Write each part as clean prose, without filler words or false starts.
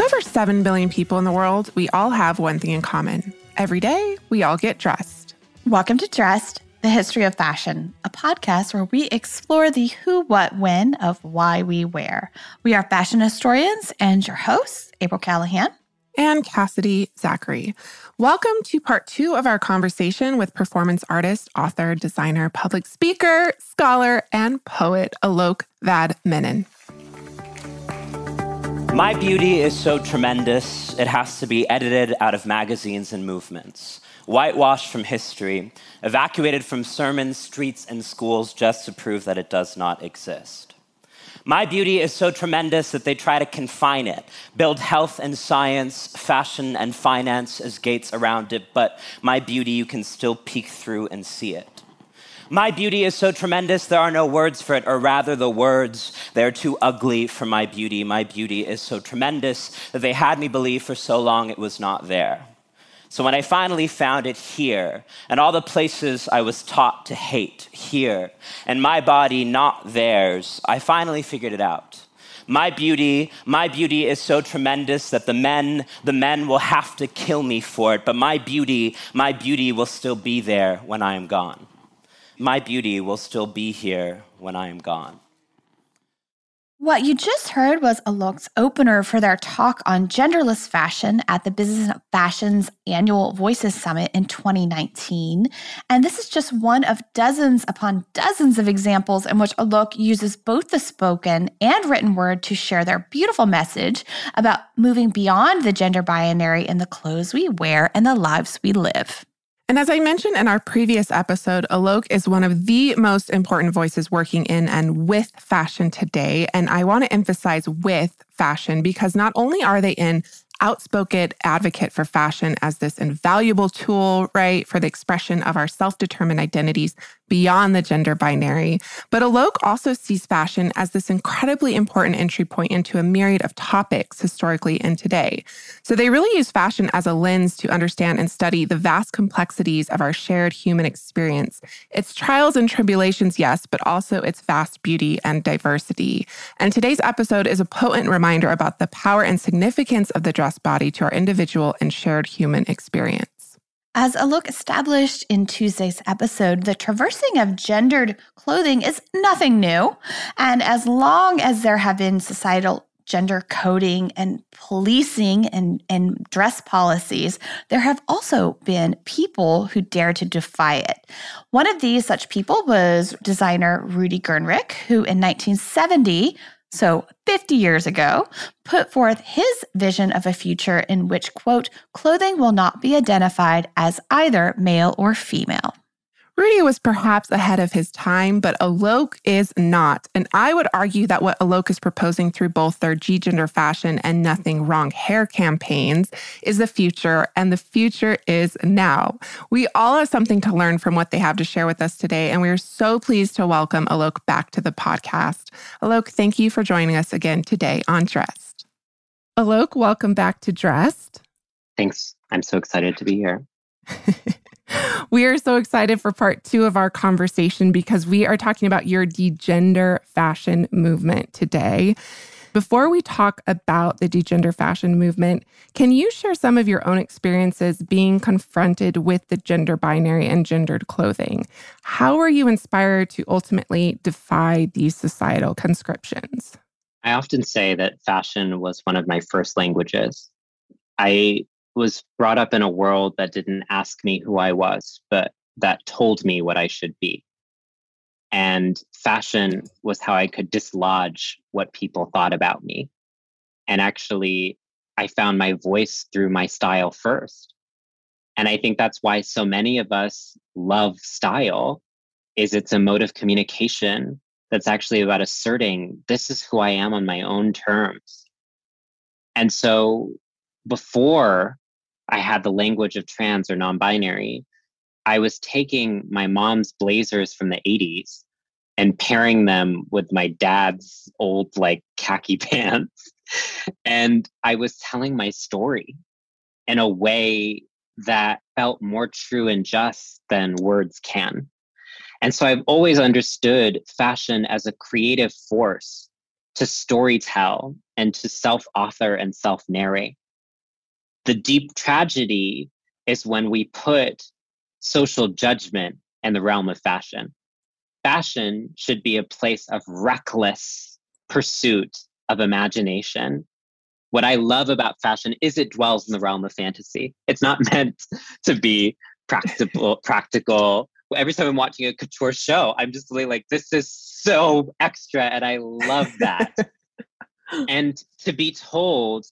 Over 7 billion people in the world, we all have one thing in common. Every day, we all get dressed. Welcome to Dressed, the History of Fashion, a podcast where we explore the who, what, when of why we wear. We are fashion historians and your hosts, April Callahan and Cassidy Zachary. Welcome to part 2 of our conversation with performance artist, author, designer, public speaker, scholar, and poet Alok Vaid-Menon. My beauty is so tremendous, it has to be edited out of magazines and movements, whitewashed from history, evacuated from sermons, streets, and schools just to prove that it does not exist. My beauty is so tremendous that they try to confine it, build health and science, fashion and finance as gates around it, but my beauty, you can still peek through and see it. My beauty is so tremendous, there are no words for it, or rather the words, they're too ugly for my beauty. My beauty is so tremendous that they had me believe for so long it was not there. So when I finally found it here, and all the places I was taught to hate here, and my body not theirs, I finally figured it out. My beauty is so tremendous that the men will have to kill me for it, but my beauty will still be there when I am gone. My beauty will still be here when I am gone. What you just heard was Alok's opener for their talk on genderless fashion at the Business of Fashion's annual Voices Summit in 2019. And this is just one of dozens upon dozens of examples in which Alok uses both the spoken and written word to share their beautiful message about moving beyond the gender binary in the clothes we wear and the lives we live. And as I mentioned in our previous episode, Alok is one of the most important voices working in and with fashion today. And I want to emphasize with fashion because not only are they an outspoken advocate for fashion as this invaluable tool, right, for the expression of our self-determined identities beyond the gender binary, but Alok also sees fashion as this incredibly important entry point into a myriad of topics historically and today. So they really use fashion as a lens to understand and study the vast complexities of our shared human experience, its trials and tribulations, yes, but also its vast beauty and diversity. And today's episode is a potent reminder about the power and significance of the dress body to our individual and shared human experience. As Alok established in Tuesday's episode, the traversing of gendered clothing is nothing new. And as long as there have been societal gender coding and policing and dress policies, there have also been people who dare to defy it. One of these such people was designer Rudy Gernreich, who in 1970, so 50 years ago, put forth his vision of a future in which, quote, clothing will not be identified as either male or female. Rudy was perhaps ahead of his time, but Alok is not. And I would argue that what Alok is proposing through both their DeGender Fashion and Nothing Wrong Hair campaigns is the future, and the future is now. We all have something to learn from what they have to share with us today, and we are so pleased to welcome Alok back to the podcast. Alok, thank you for joining us again today on Dressed. Alok, welcome back to Dressed. Thanks. I'm so excited to be here. We are so excited for part 2 of our conversation because we are talking about your DeGender Fashion movement today. Before we talk about the DeGender Fashion movement, can you share some of your own experiences being confronted with the gender binary and gendered clothing? How were you inspired to ultimately defy these societal conscriptions? I often say that fashion was one of my first languages. I was brought up in a world that didn't ask me who I was, but that told me what I should be. And fashion was how I could dislodge what people thought about me. And actually, I found my voice through my style first. And I think that's why so many of us love style, is it's a mode of communication that's actually about asserting, this is who I am on my own terms. And so before I had the language of trans or non-binary, I was taking my mom's blazers from the 80s and pairing them with my dad's old, like, khaki pants. And I was telling my story in a way that felt more true and just than words can. And so I've always understood fashion as a creative force to storytell and to self-author and self-narrate. The deep tragedy is when we put social judgment in the realm of fashion. Fashion should be a place of reckless pursuit of imagination. What I love about fashion is it dwells in the realm of fantasy. It's not meant to be practical. Every time I'm watching a couture show, I'm just really like, this is so extra, and I love that. And to be told,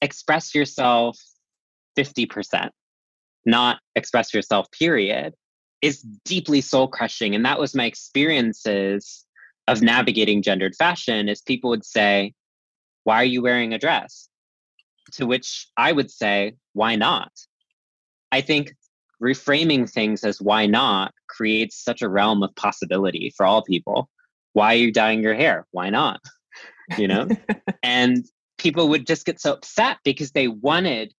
express yourself 50%, not express yourself, period, is deeply soul-crushing. And that was my experiences of navigating gendered fashion, is people would say, why are you wearing a dress? To which I would say, why not? I think reframing things as why not creates such a realm of possibility for all people. Why are you dyeing your hair? Why not? You know? And people would just get so upset because they wanted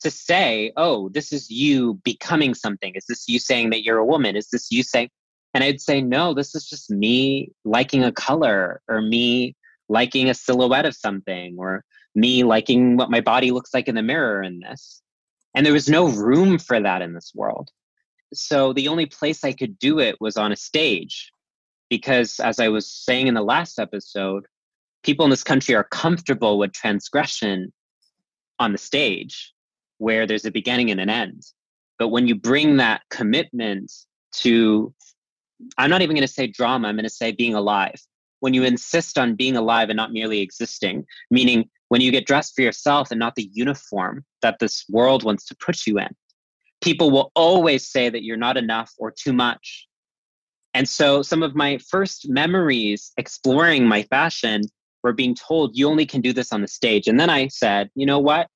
to say, oh, this is you becoming something. Is this you saying that you're a woman? Is this you saying? And I'd say, no, this is just me liking a color, or me liking a silhouette of something, or me liking what my body looks like in the mirror in this. And there was no room for that in this world. So the only place I could do it was on a stage, because as I was saying in the last episode, people in this country are comfortable with transgression on the stage, where there's a beginning and an end. But when you bring that commitment to, I'm not even going to say drama, I'm going to say being alive. When you insist on being alive and not merely existing, meaning when you get dressed for yourself and not the uniform that this world wants to put you in, people will always say that you're not enough or too much. And so some of my first memories exploring my fashion were being told, you only can do this on the stage. And then I said, you know what?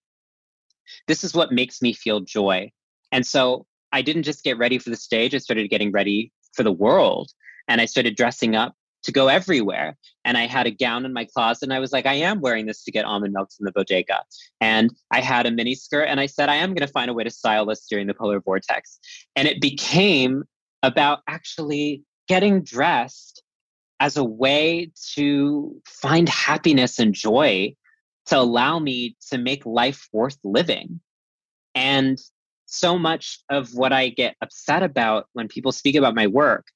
This is what makes me feel joy. And so I didn't just get ready for the stage. I started getting ready for the world. And I started dressing up to go everywhere. And I had a gown in my closet. And I was like, I am wearing this to get almond milks in the bodega. And I had a mini skirt. And I said, I am going to find a way to style this during the polar vortex. And it became about actually getting dressed as a way to find happiness and joy, to allow me to make life worth living. And so much of what I get upset about when people speak about my work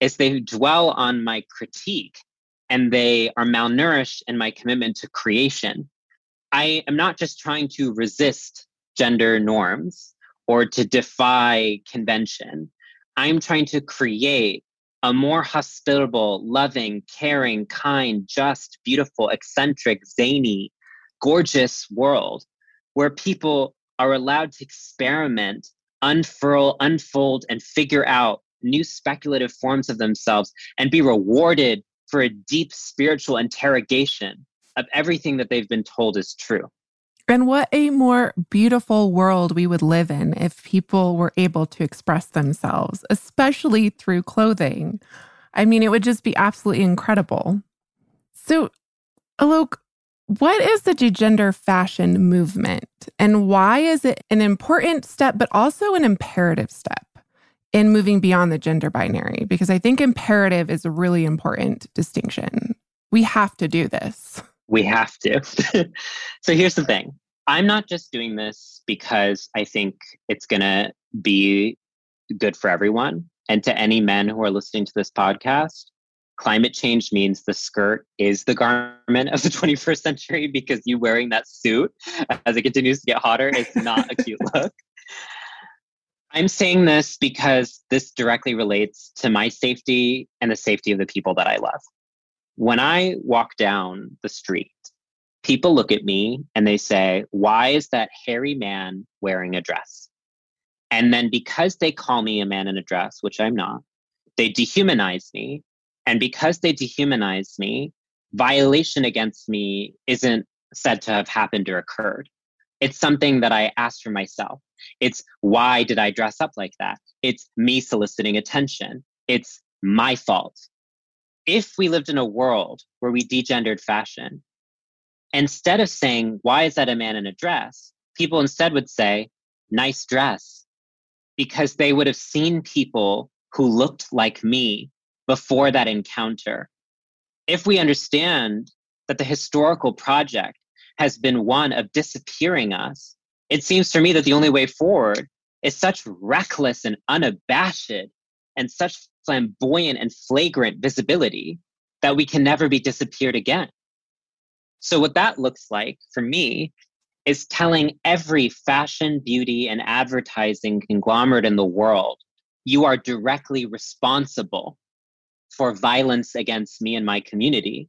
is they dwell on my critique, and they are malnourished in my commitment to creation. I am not just trying to resist gender norms or to defy convention. I'm trying to create a more hospitable, loving, caring, kind, just, beautiful, eccentric, zany, gorgeous world where people are allowed to experiment, unfurl, unfold, and figure out new speculative forms of themselves, and be rewarded for a deep spiritual interrogation of everything that they've been told is true. And what a more beautiful world we would live in if people were able to express themselves, especially through clothing. I mean, it would just be absolutely incredible. So, Alok, what is the DeGender Fashion movement, and why is it an important step, but also an imperative step in moving beyond the gender binary? Because I think imperative is a really important distinction. We have to do this. We have to. So here's the thing. I'm not just doing this because I think it's going to be good for everyone. And to any men who are listening to this podcast, climate change means the skirt is the garment of the 21st century, because you wearing that suit as it continues to get hotter is not a cute look. I'm saying this because this directly relates to my safety and the safety of the people that I love. When I walk down the street, people look at me and they say, why is that hairy man wearing a dress? And then because they call me a man in a dress, which I'm not, they dehumanize me. And because they dehumanize me, violation against me isn't said to have happened or occurred. It's something that I asked for myself. It's why did I dress up like that? It's me soliciting attention. It's my fault. If we lived in a world where we degendered fashion, instead of saying, why is that a man in a dress? People instead would say, nice dress, because they would have seen people who looked like me before that encounter. If we understand that the historical project has been one of disappearing us, it seems to me that the only way forward is such reckless and unabashed and such flamboyant and flagrant visibility that we can never be disappeared again. So what that looks like for me is telling every fashion, beauty, and advertising conglomerate in the world, you are directly responsible for violence against me and my community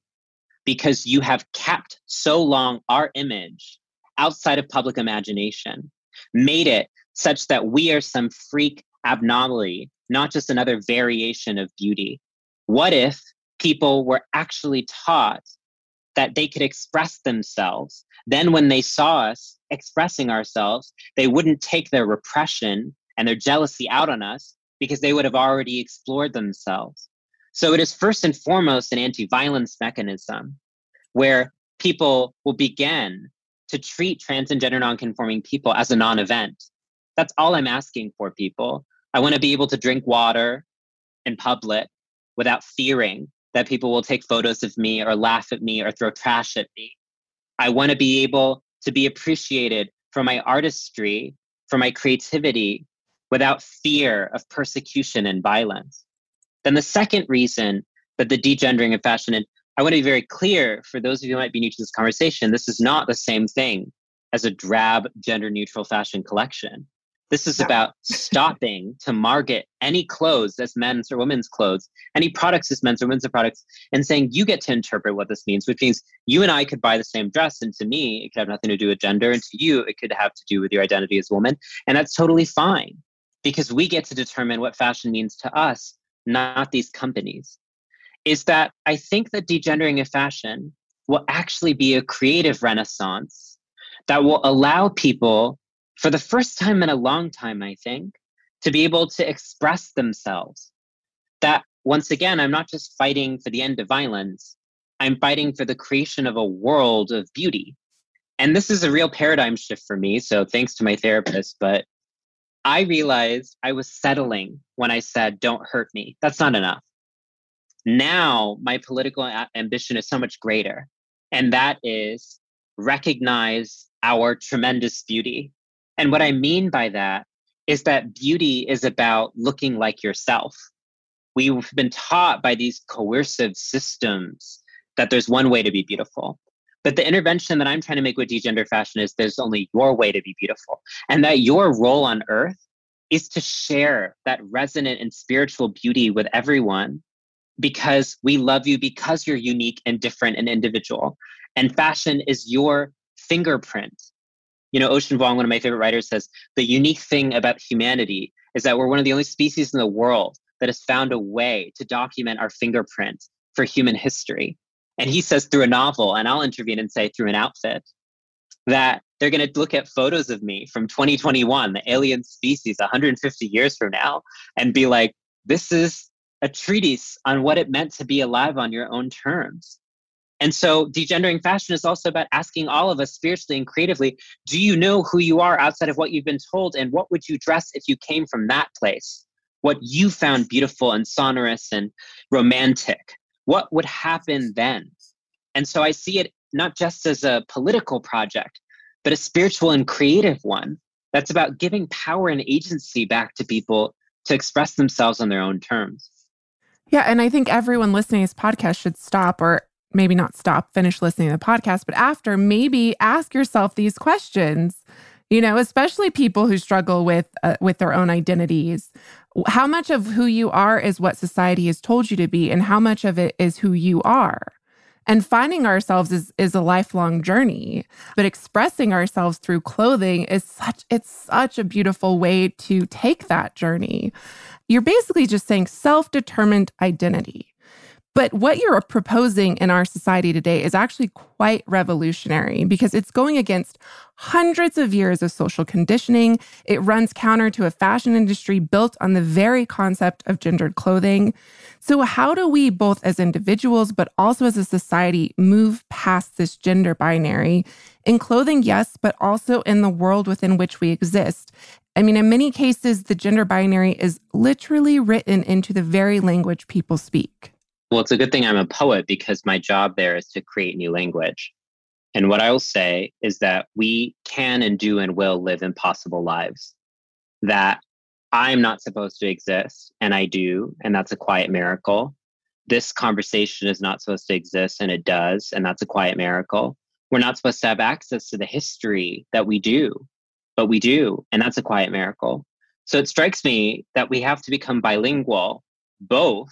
because you have kept so long our image outside of public imagination, made it such that we are some freak abnormality, not just another variation of beauty. What if people were actually taught that they could express themselves? Then when they saw us expressing ourselves, they wouldn't take their repression and their jealousy out on us because they would have already explored themselves. So it is first and foremost an anti-violence mechanism where people will begin to treat trans and gender non-conforming people as a non-event. That's all I'm asking for, people. I want to be able to drink water in public without fearing that people will take photos of me or laugh at me or throw trash at me. I want to be able to be appreciated for my artistry, for my creativity, without fear of persecution and violence. Then the second reason that the degendering of fashion, and I want to be very clear for those of you who might be new to this conversation, this is not the same thing as a drab, gender-neutral fashion collection. This is about stopping to market any clothes as men's or women's clothes, any products as men's or women's products, and saying you get to interpret what this means, which means you and I could buy the same dress, and to me, it could have nothing to do with gender, and to you, it could have to do with your identity as a woman, and that's totally fine, because we get to determine what fashion means to us, not these companies. Is that I think that degendering of fashion will actually be a creative renaissance that will allow people, for the first time in a long time, I think, to be able to express themselves. That, once again, I'm not just fighting for the end of violence, I'm fighting for the creation of a world of beauty. And this is a real paradigm shift for me, so thanks to my therapist, but I realized I was settling when I said, don't hurt me. That's not enough. Now, my political ambition is so much greater, and that is recognize our tremendous beauty. And what I mean by that is that beauty is about looking like yourself. We've been taught by these coercive systems that there's one way to be beautiful. But the intervention that I'm trying to make with degender fashion is there's only your way to be beautiful, and that your role on earth is to share that resonant and spiritual beauty with everyone, because we love you because you're unique and different and individual. And fashion is your fingerprint. You know, Ocean Vuong, one of my favorite writers, says, the unique thing about humanity is that we're one of the only species in the world that has found a way to document our fingerprint for human history. And he says through a novel, and I'll intervene and say through an outfit, that they're going to look at photos of me from 2021, the alien species, 150 years from now, and be like, this is a treatise on what it meant to be alive on your own terms. And so degendering fashion is also about asking all of us spiritually and creatively, do you know who you are outside of what you've been told? And what would you dress if you came from that place? What you found beautiful and sonorous and romantic? What would happen then? And so I see it not just as a political project, but a spiritual and creative one that's about giving power and agency back to people to express themselves on their own terms. Yeah, and I think everyone listening to this podcast should stop, or maybe not stop, finish listening to the podcast, but after, maybe ask yourself these questions. you know, especially people who struggle with their own identities. How much of who you are is what society has told you to be, and how much of it is who you are? And finding ourselves is a lifelong journey, but expressing ourselves through clothing is such a beautiful way to take that journey. You're basically just saying self-determined identity. But what you're proposing in our society today is actually quite revolutionary because it's going against hundreds of years of social conditioning. It runs counter to a fashion industry built on the very concept of gendered clothing. So how do we, both as individuals, but also as a society, move past this gender binary in clothing, yes, but also in the world within which we exist? I mean, in many cases, the gender binary is literally written into the very language people speak. Well, it's a good thing I'm a poet because my job there is to create new language. And what I will say is that we can and do and will live impossible lives, that I'm not supposed to exist and I do, and that's a quiet miracle. This conversation is not supposed to exist and it does, and that's a quiet miracle. We're not supposed to have access to the history that we do, but we do, and that's a quiet miracle. So it strikes me that we have to become bilingual, both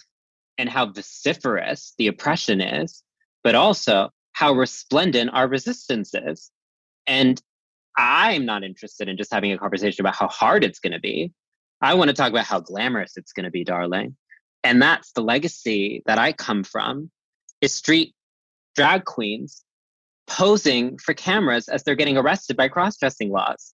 and how vociferous the oppression is, but also how resplendent our resistance is. And I'm not interested in just having a conversation about how hard it's going to be. I want to talk about how glamorous it's going to be, darling. And that's the legacy that I come from, is street drag queens posing for cameras as they're getting arrested by cross-dressing laws.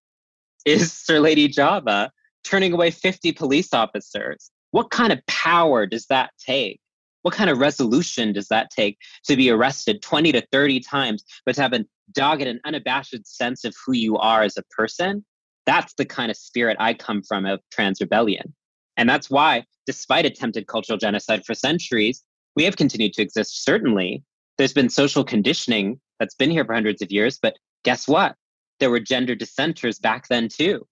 Is Sir Lady Java turning away 50 police officers? What kind of power does that take? What kind of resolution does that take to be arrested 20 to 30 times, but to have a dogged and unabashed sense of who you are as a person? That's the kind of spirit I come from of trans rebellion. And that's why, despite attempted cultural genocide for centuries, we have continued to exist. Certainly, there's been social conditioning that's been here for hundreds of years, but guess what? There were gender dissenters back then too,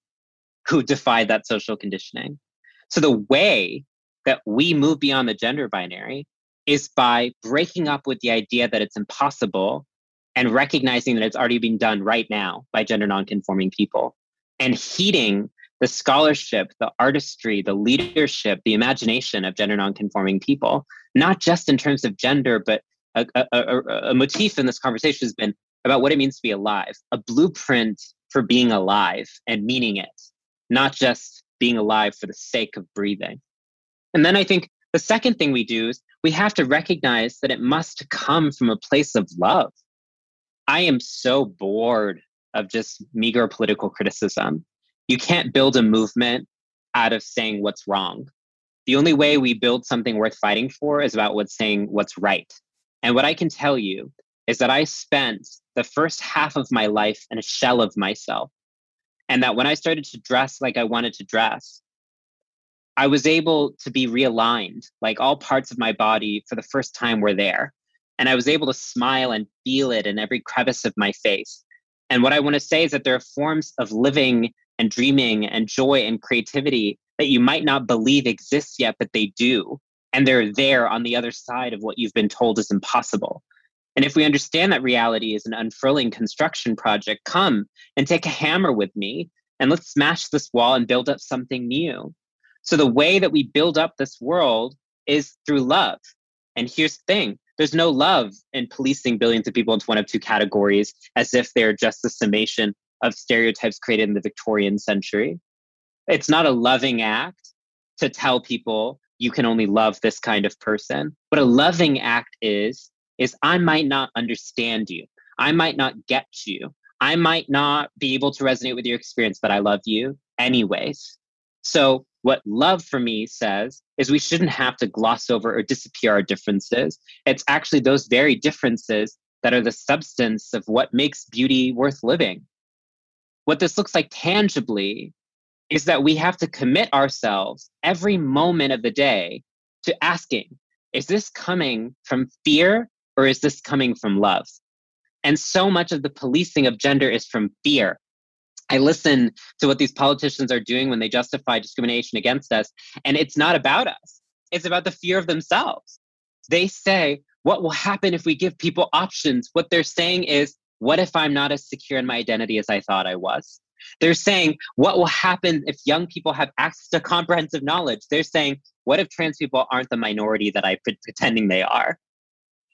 who defied that social conditioning. So the way that we move beyond the gender binary is by breaking up with the idea that it's impossible and recognizing that it's already being done right now by gender nonconforming people, and heeding the scholarship, the artistry, the leadership, the imagination of gender nonconforming people, not just in terms of gender, but a motif in this conversation has been about what it means to be alive, a blueprint for being alive and meaning it, not just being alive for the sake of breathing. And then I think the second thing we do is we have to recognize that it must come from a place of love. I am so bored of just meager political criticism. You can't build a movement out of saying what's wrong. The only way we build something worth fighting for is about what's saying what's right. And what I can tell you is that I spent the first half of my life in a shell of myself. And that when I started to dress like I wanted to dress, I was able to be realigned, like all parts of my body for the first time were there. And I was able to smile and feel it in every crevice of my face. And what I want to say is that there are forms of living and dreaming and joy and creativity that you might not believe exist yet, but they do. And they're there on the other side of what you've been told is impossible. And if we understand that reality is an unfurling construction project, come and take a hammer with me and let's smash this wall and build up something new. So the way that we build up this world is through love. And here's the thing, there's no love in policing billions of people into one of two categories as if they're just the summation of stereotypes created in the Victorian century. It's not a loving act to tell people you can only love this kind of person. What a loving act is I might not understand you. I might not get you. I might not be able to resonate with your experience, but I love you anyways. So what love for me says is we shouldn't have to gloss over or disappear our differences. It's actually those very differences that are the substance of what makes beauty worth living. What this looks like tangibly is that we have to commit ourselves every moment of the day to asking, is this coming from fear? Or is this coming from love? And so much of the policing of gender is from fear. I listen to what these politicians are doing when they justify discrimination against us, and it's not about us. It's about the fear of themselves. They say, what will happen if we give people options? What they're saying is, what if I'm not as secure in my identity as I thought I was? They're saying, what will happen if young people have access to comprehensive knowledge? They're saying, what if trans people aren't the minority that I'm pretending they are?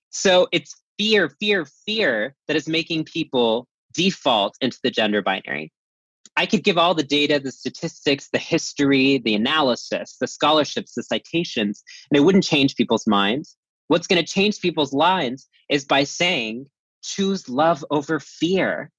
So it's fear that is making people default into the gender binary. I could give all the data, the statistics, the history, the analysis, the scholarships, the citations, and it wouldn't change people's minds. What's going to change people's minds is by saying, choose love over fear.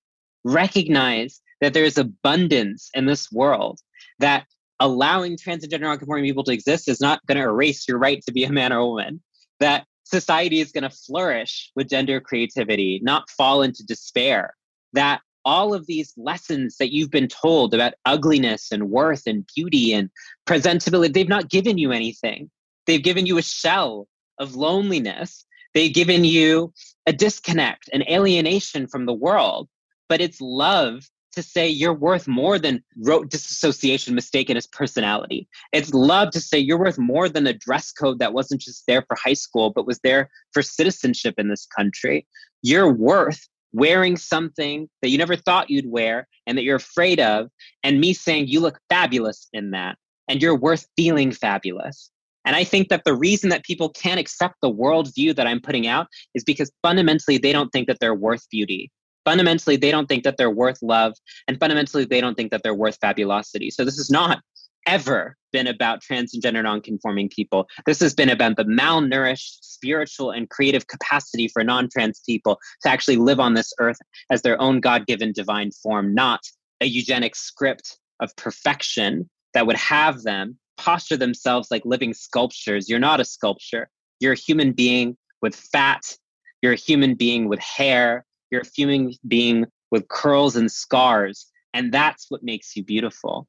Recognize that there is abundance in this world, that allowing trans and gender nonconforming people to exist is not going to erase your right to be a man or a woman, that society is going to flourish with gender creativity, not fall into despair, that all of these lessons that you've been told about ugliness and worth and beauty and presentability, they've not given you anything. They've given you a shell of loneliness. They've given you a disconnect, an alienation from the world. But it's love to say you're worth more than rote disassociation mistaken as personality. It's love to say you're worth more than a dress code that wasn't just there for high school, but was there for citizenship in this country. You're worth wearing something that you never thought you'd wear and that you're afraid of, and me saying you look fabulous in that, and you're worth feeling fabulous. And I think that the reason that people can't accept the worldview that I'm putting out is because fundamentally they don't think that they're worth beauty. Fundamentally, they don't think that they're worth love. And fundamentally, they don't think that they're worth fabulosity. So this has not ever been about trans and gender nonconforming people. This has been about the malnourished spiritual and creative capacity for non-trans people to actually live on this earth as their own God-given divine form, not a eugenic script of perfection that would have them posture themselves like living sculptures. You're not a sculpture. You're a human being with fat. You're a human being with hair. You're a human being with curls and scars. And that's what makes you beautiful.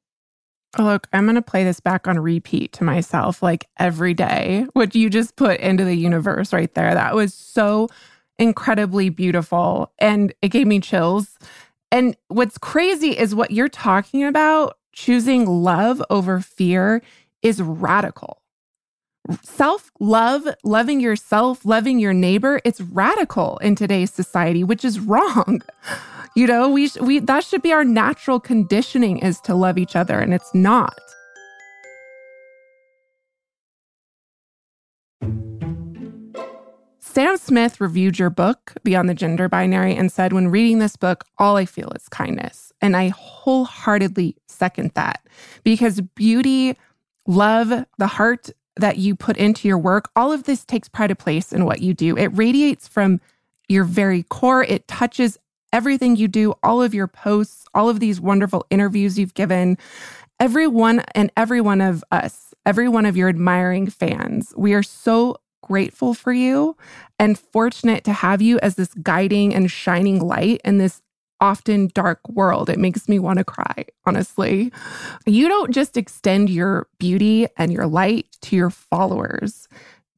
Look, I'm going to play this back on repeat to myself like every day, what you just put into the universe right there. That was so incredibly beautiful. And it gave me chills. And what's crazy is what you're talking about, choosing love over fear, is radical. Self-love, loving yourself, loving your neighbor, it's radical in today's society, which is wrong. You know, we that should be our natural conditioning, is to love each other, and it's not. Sam Smith reviewed your book, Beyond the Gender Binary, and said, when reading this book, all I feel is kindness. And I wholeheartedly second that, because beauty, love, the heart that you put into your work, all of this takes pride of place in what you do. It radiates from your very core. It touches everything you do, all of your posts, all of these wonderful interviews you've given. Everyone and every one of us, every one of your admiring fans, we are so grateful for you and fortunate to have you as this guiding and shining light in this often dark world. It makes me want to cry, honestly. You don't just extend your beauty and your light to your followers,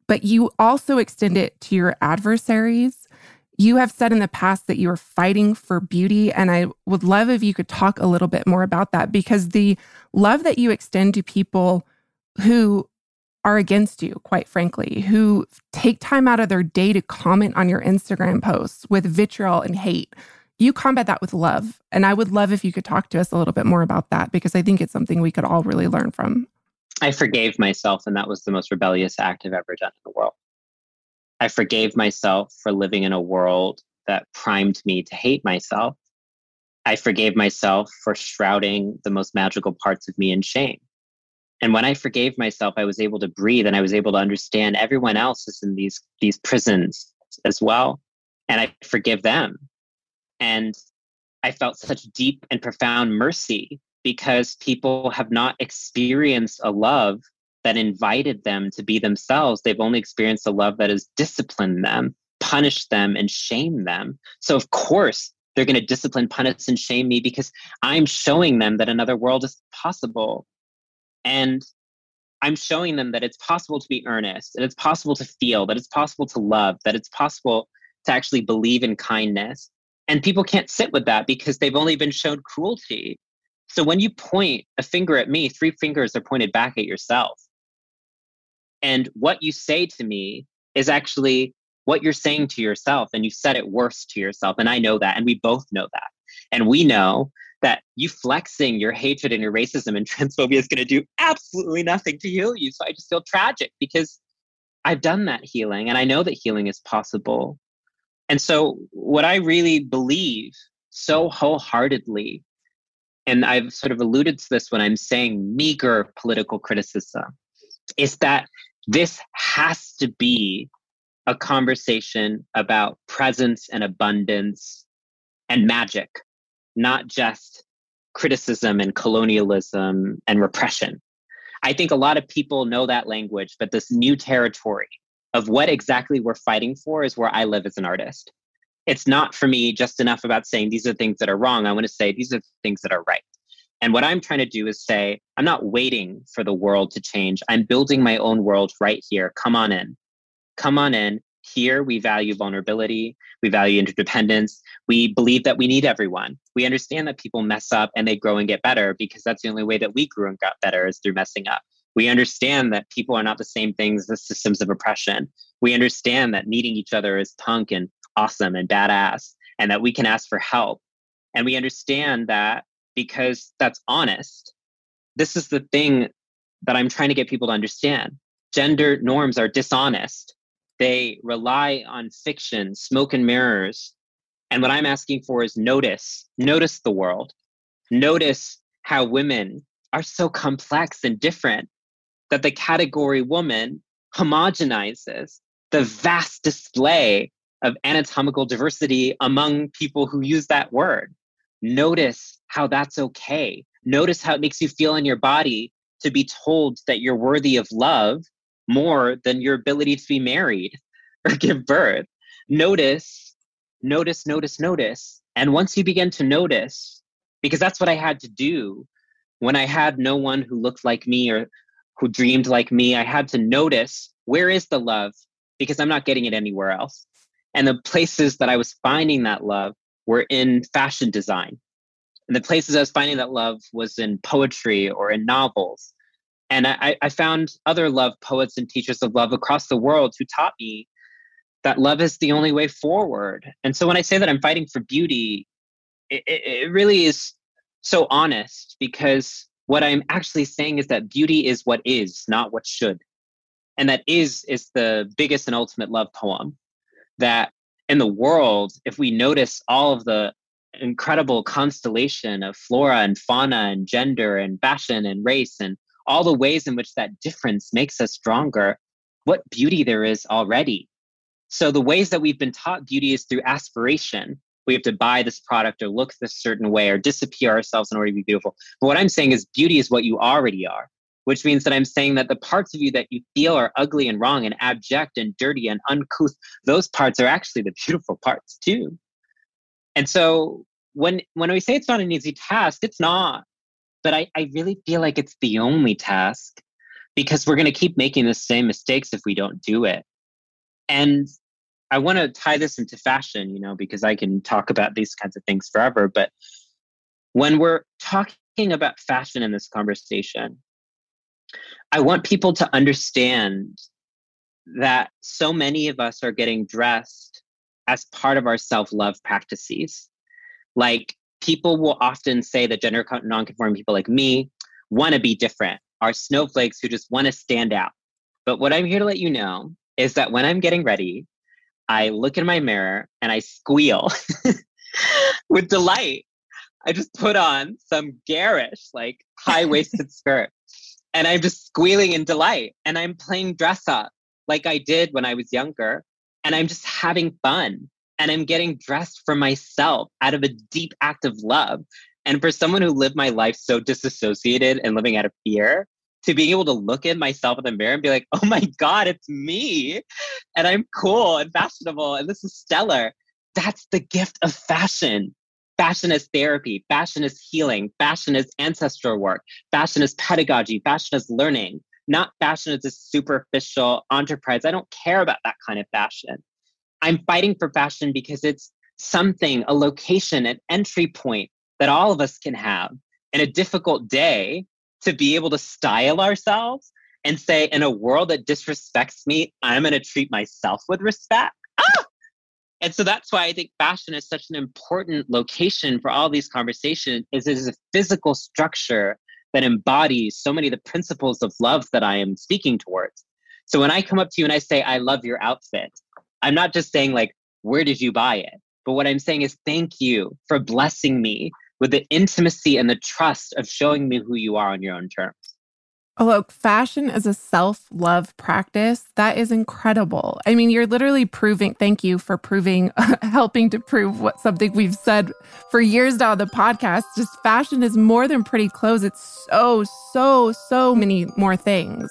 but you also extend it to your adversaries. You have said in the past that you are fighting for beauty, and I would love if you could talk a little bit more about that, because the love that you extend to people who are against you, quite frankly, who take time out of their day to comment on your Instagram posts with vitriol and hate, you combat that with love. And I would love if you could talk to us a little bit more about that, because I think it's something we could all really learn from. I forgave myself, and that was the most rebellious act I've ever done in the world. I forgave myself for living in a world that primed me to hate myself. I forgave myself for shrouding the most magical parts of me in shame. And when I forgave myself, I was able to breathe, and I was able to understand everyone else is in these prisons as well. And I forgive them. And I felt such deep and profound mercy, because people have not experienced a love that invited them to be themselves. They've only experienced a love that has disciplined them, punished them, and shamed them. So of course, they're going to discipline, punish, and shame me, because I'm showing them that another world is possible. And I'm showing them that it's possible to be earnest, that it's possible to feel, that it's possible to love, that it's possible to actually believe in kindness. And people can't sit with that because they've only been shown cruelty. So when you point a finger at me, three fingers are pointed back at yourself. And what you say to me is actually what you're saying to yourself. And you said it worse to yourself. And I know that. And we both know that. And we know that you flexing your hatred and your racism and transphobia is going to do absolutely nothing to heal you. So I just feel tragic because I've done that healing and I know that healing is possible. And so what I really believe so wholeheartedly, and I've sort of alluded to this when I'm saying meager political criticism, is that this has to be a conversation about presence and abundance and magic, not just criticism and colonialism and repression. I think a lot of people know that language, but this new territory of what exactly we're fighting for is where I live as an artist. It's not for me just enough about saying these are things that are wrong. I want to say these are things that are right. And what I'm trying to do is say, I'm not waiting for the world to change. I'm building my own world right here. Come on in. Come on in. Here, we value vulnerability. We value interdependence. We believe that we need everyone. We understand that people mess up and they grow and get better because that's the only way that we grew and got better is through messing up. We understand that people are not the same things as the systems of oppression. We understand that meeting each other is punk and awesome and badass and that we can ask for help. And we understand that because that's honest. This is the thing that I'm trying to get people to understand. Gender norms are dishonest. They rely on fiction, smoke and mirrors. And what I'm asking for is notice. Notice the world. Notice how women are so complex and different that the category woman homogenizes the vast display of anatomical diversity among people who use that word. Notice how that's okay. Notice how it makes you feel in your body to be told that you're worthy of love more than your ability to be married or give birth. Notice. And once you begin to notice, because that's what I had to do when I had no one who looked like me or who dreamed like me, I had to notice, where is the love? Because I'm not getting it anywhere else. And the places that I was finding that love were in fashion design. And the places I was finding that love was in poetry or in novels. And I found other love poets and teachers of love across the world who taught me that love is the only way forward. And so when I say that I'm fighting for beauty, it really is so honest, because what I'm actually saying is that beauty is what is, not what should. And that is the biggest and ultimate love poem. That in the world, if we notice all of the incredible constellation of flora and fauna and gender and fashion and race and all the ways in which that difference makes us stronger, what beauty there is already. So the ways that we've been taught beauty is through aspiration. We have to buy this product or look this certain way or disappear ourselves in order to be beautiful. But what I'm saying is beauty is what you already are, which means that I'm saying that the parts of you that you feel are ugly and wrong and abject and dirty and uncouth, those parts are actually the beautiful parts too. And so when we say it's not an easy task, it's not. But I really feel like it's the only task, because we're going to keep making the same mistakes if we don't do it. And I want to tie this into fashion, you know, because I can talk about these kinds of things forever. But when we're talking about fashion in this conversation, I want people to understand that so many of us are getting dressed as part of our self-love practices. Like, people will often say that gender nonconforming people like me want to be different, are snowflakes who just want to stand out. But what I'm here to let you know is that when I'm getting ready, I look in my mirror and I squeal with delight. I just put on some garish, like, high-waisted skirt, and I'm just squealing in delight. And I'm playing dress up like I did when I was younger. And I'm just having fun. And I'm getting dressed for myself out of a deep act of love. And for someone who lived my life so disassociated and living out of fear, to being able to look at myself in the mirror and be like, oh my God, it's me. And I'm cool and fashionable. And this is stellar. That's the gift of fashion. Fashion is therapy. Fashion is healing. Fashion is ancestral work. Fashion is pedagogy. Fashion is learning. Not fashion as a superficial enterprise. I don't care about that kind of fashion. I'm fighting for fashion because it's something, a location, an entry point that all of us can have in a difficult day to be able to style ourselves and say, in a world that disrespects me, I'm going to treat myself with respect. Ah! And so that's why I think fashion is such an important location for all these conversations, is it is a physical structure that embodies so many of the principles of love that I am speaking towards. So when I come up to you and I say, I love your outfit, I'm not just saying like, where did you buy it? But what I'm saying is, thank you for blessing me with the intimacy and the trust of showing me who you are on your own terms. Alok, fashion is a self-love practice. That is incredible. I mean, you're literally proving, thank you for proving, helping to prove what something we've said for years now on the podcast, just fashion is more than pretty clothes. It's so, so, so many more things.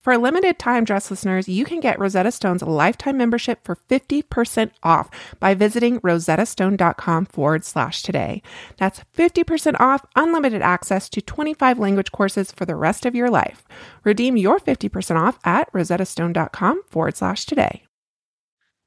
For a limited time, Dressed listeners, you can get Rosetta Stone's lifetime membership for 50% off by visiting rosettastone.com/today. That's 50% off, unlimited access to 25 language courses for the rest of your life. Redeem your 50% off at rosettastone.com/today.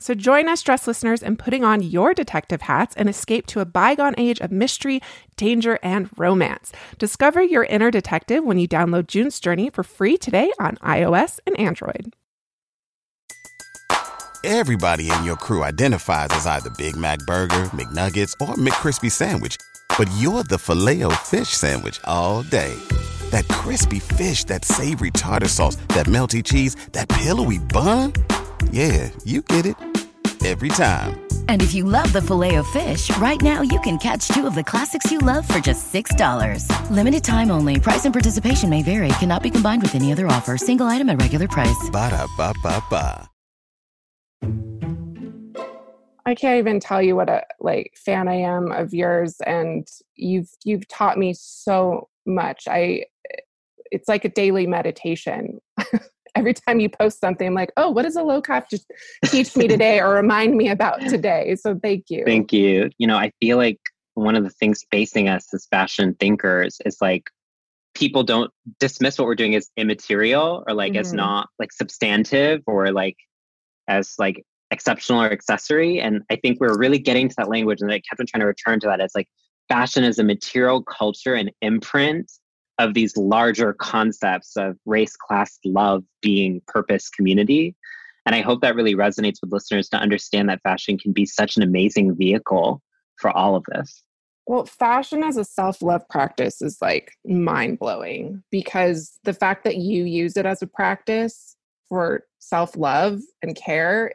So join us, Dressed listeners, in putting on your detective hats and escape to a bygone age of mystery, danger, and romance. Discover your inner detective when you download June's Journey for free today on iOS and Android. Everybody in your crew identifies as either Big Mac Burger, McNuggets, or McCrispy Sandwich, but you're the Filet-O-Fish Sandwich all day. That crispy fish, that savory tartar sauce, that melty cheese, that pillowy bun... yeah, you get it every time. And if you love the Filet-O-Fish, right now you can catch two of the classics you love for just $6. Limited time only. Price and participation may vary. Cannot be combined with any other offer. Single item at regular price. Ba-da-ba-ba-ba. I can't even tell you what a fan I am of yours, and you've taught me so much. It's like a daily meditation. Every time you post something, I'm like, oh, what does Alok have to teach me today or remind me about today? So thank you. Thank you. You know, I feel like one of the things facing us as fashion thinkers is people don't dismiss what we're doing as immaterial or as not substantive or as exceptional or accessory. And I think we're really getting to that language, and I kept on trying to return to that as fashion is a material culture and imprint of these larger concepts of race, class, love, being, purpose, community. And I hope that really resonates with listeners to understand that fashion can be such an amazing vehicle for all of this. Well, fashion as a self-love practice is mind-blowing, because the fact that you use it as a practice for self-love and care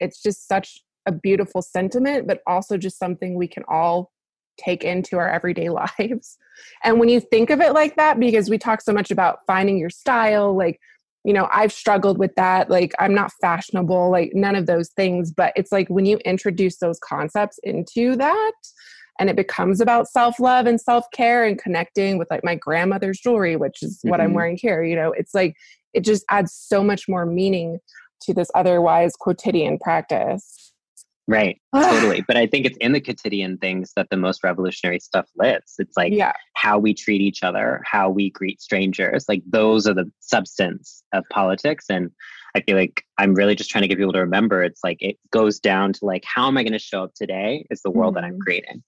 it's just such a beautiful sentiment, but also just something we can all take into our everyday lives. And when you think of it like that, because we talk so much about finding your style, I've struggled with that. I'm not fashionable, none of those things. But it's when you introduce those concepts into that, And it becomes about self-love and self-care and connecting with like my grandmother's jewelry, which is what I'm wearing here. You know, it's like, it just adds so much more meaning to this otherwise quotidian practice. Right. Totally. But I think it's in the quotidian things that the most revolutionary stuff lives. It's like how we treat each other, how we greet strangers. Like those are the substance of politics. And I feel like I'm really just trying to get people to remember. It's like, it goes down to like, how am I going to show up today is the world that I'm creating.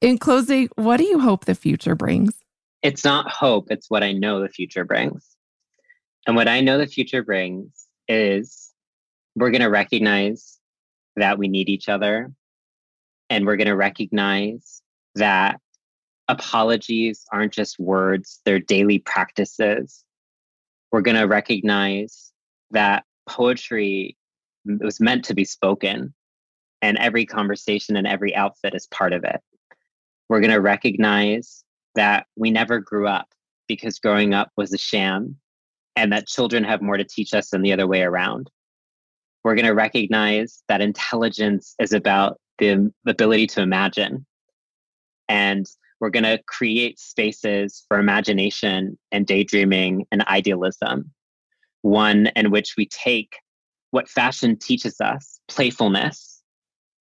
In closing, what do you hope the future brings? It's not hope. It's what I know the future brings. And what I know the future brings is we're going to recognize that we need each other. And we're going to recognize that apologies aren't just words, they're daily practices. We're going to recognize that poetry was meant to be spoken. And every conversation and every outfit is part of it. We're going to recognize that we never grew up because growing up was a sham. And that children have more to teach us than the other way around. We're going to recognize that intelligence is about the ability to imagine. And we're going to create spaces for imagination and daydreaming and idealism. One in which we take what fashion teaches us, playfulness,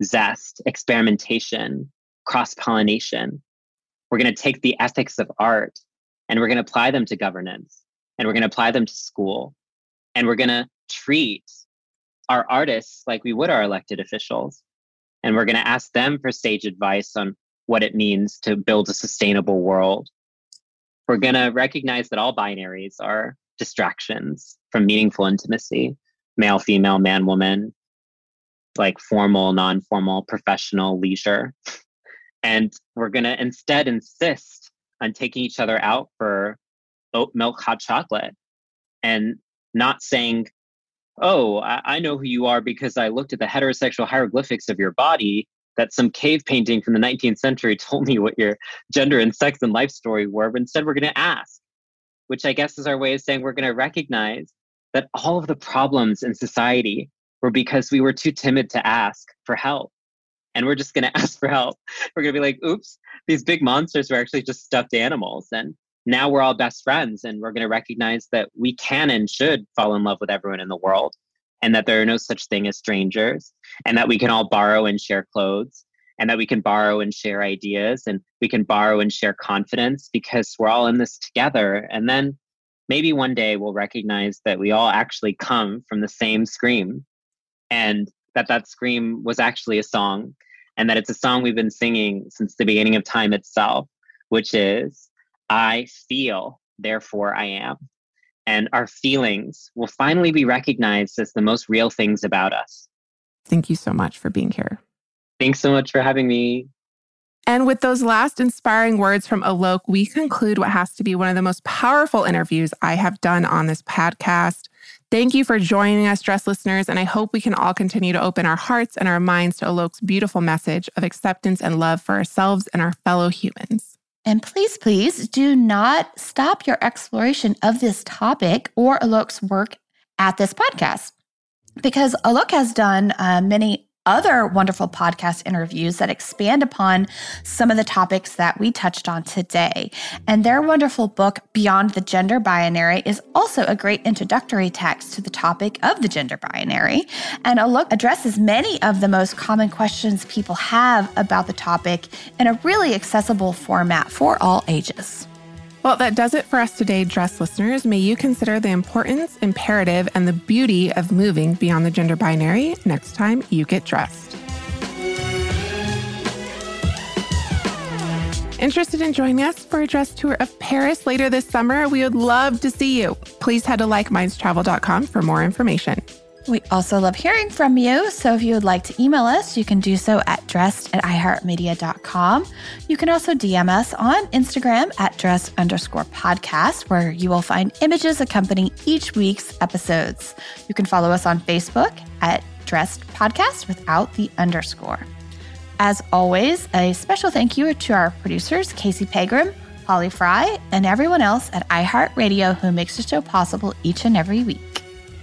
zest, experimentation, cross-pollination. We're going to take the ethics of art and we're going to apply them to governance. And we're going to apply them to school. And we're going to treat our artists like we would our elected officials. And we're going to ask them for sage advice on what it means to build a sustainable world. We're going to recognize that all binaries are distractions from meaningful intimacy, male, female, man, woman, like formal, non-formal, professional, leisure. And we're going to instead insist on taking each other out for oat milk, hot chocolate, and not saying, oh, I know who you are because I looked at the heterosexual hieroglyphics of your body that some cave painting from the 19th century told me what your gender and sex and life story were. But instead, we're going to ask, which I guess is our way of saying we're going to recognize that all of the problems in society were because we were too timid to ask for help. And we're just going to ask for help. We're going to be like, oops, these big monsters were actually just stuffed animals. And now we're all best friends, and we're going to recognize that we can and should fall in love with everyone in the world, and that there are no such thing as strangers, and that we can all borrow and share clothes, and that we can borrow and share ideas, and we can borrow and share confidence because we're all in this together. And then maybe one day we'll recognize that we all actually come from the same scream, and that scream was actually a song, and that it's a song we've been singing since the beginning of time itself, which is, I feel, therefore I am. And our feelings will finally be recognized as the most real things about us. Thank you so much for being here. Thanks so much for having me. And with those last inspiring words from Alok, we conclude what has to be one of the most powerful interviews I have done on this podcast. Thank you for joining us, Dressed listeners, and I hope we can all continue to open our hearts and our minds to Alok's beautiful message of acceptance and love for ourselves and our fellow humans. And please, please do not stop your exploration of this topic or Alok's work at this podcast, because Alok has done many other wonderful podcast interviews that expand upon some of the topics that we touched on today. And their wonderful book, Beyond the Gender Binary, is also a great introductory text to the topic of the gender binary. And Alok addresses many of the most common questions people have about the topic in a really accessible format for all ages. Well, that does it for us today, Dressed listeners. May you consider the importance, imperative, and the beauty of moving beyond the gender binary next time you get dressed. Interested in joining us for a dress tour of Paris later this summer? We would love to see you. Please head to likemindstravel.com for more information. We also love hearing from you, so if you would like to email us, you can do so at dressed@iheartmedia.com. You can also DM us on Instagram at dressed_podcast, where you will find images accompanying each week's episodes. You can follow us on Facebook at Dressed Podcast without the underscore. As always, a special thank you to our producers, Casey Pegram, Holly Fry, and everyone else at iHeartRadio who makes the show possible each and every week.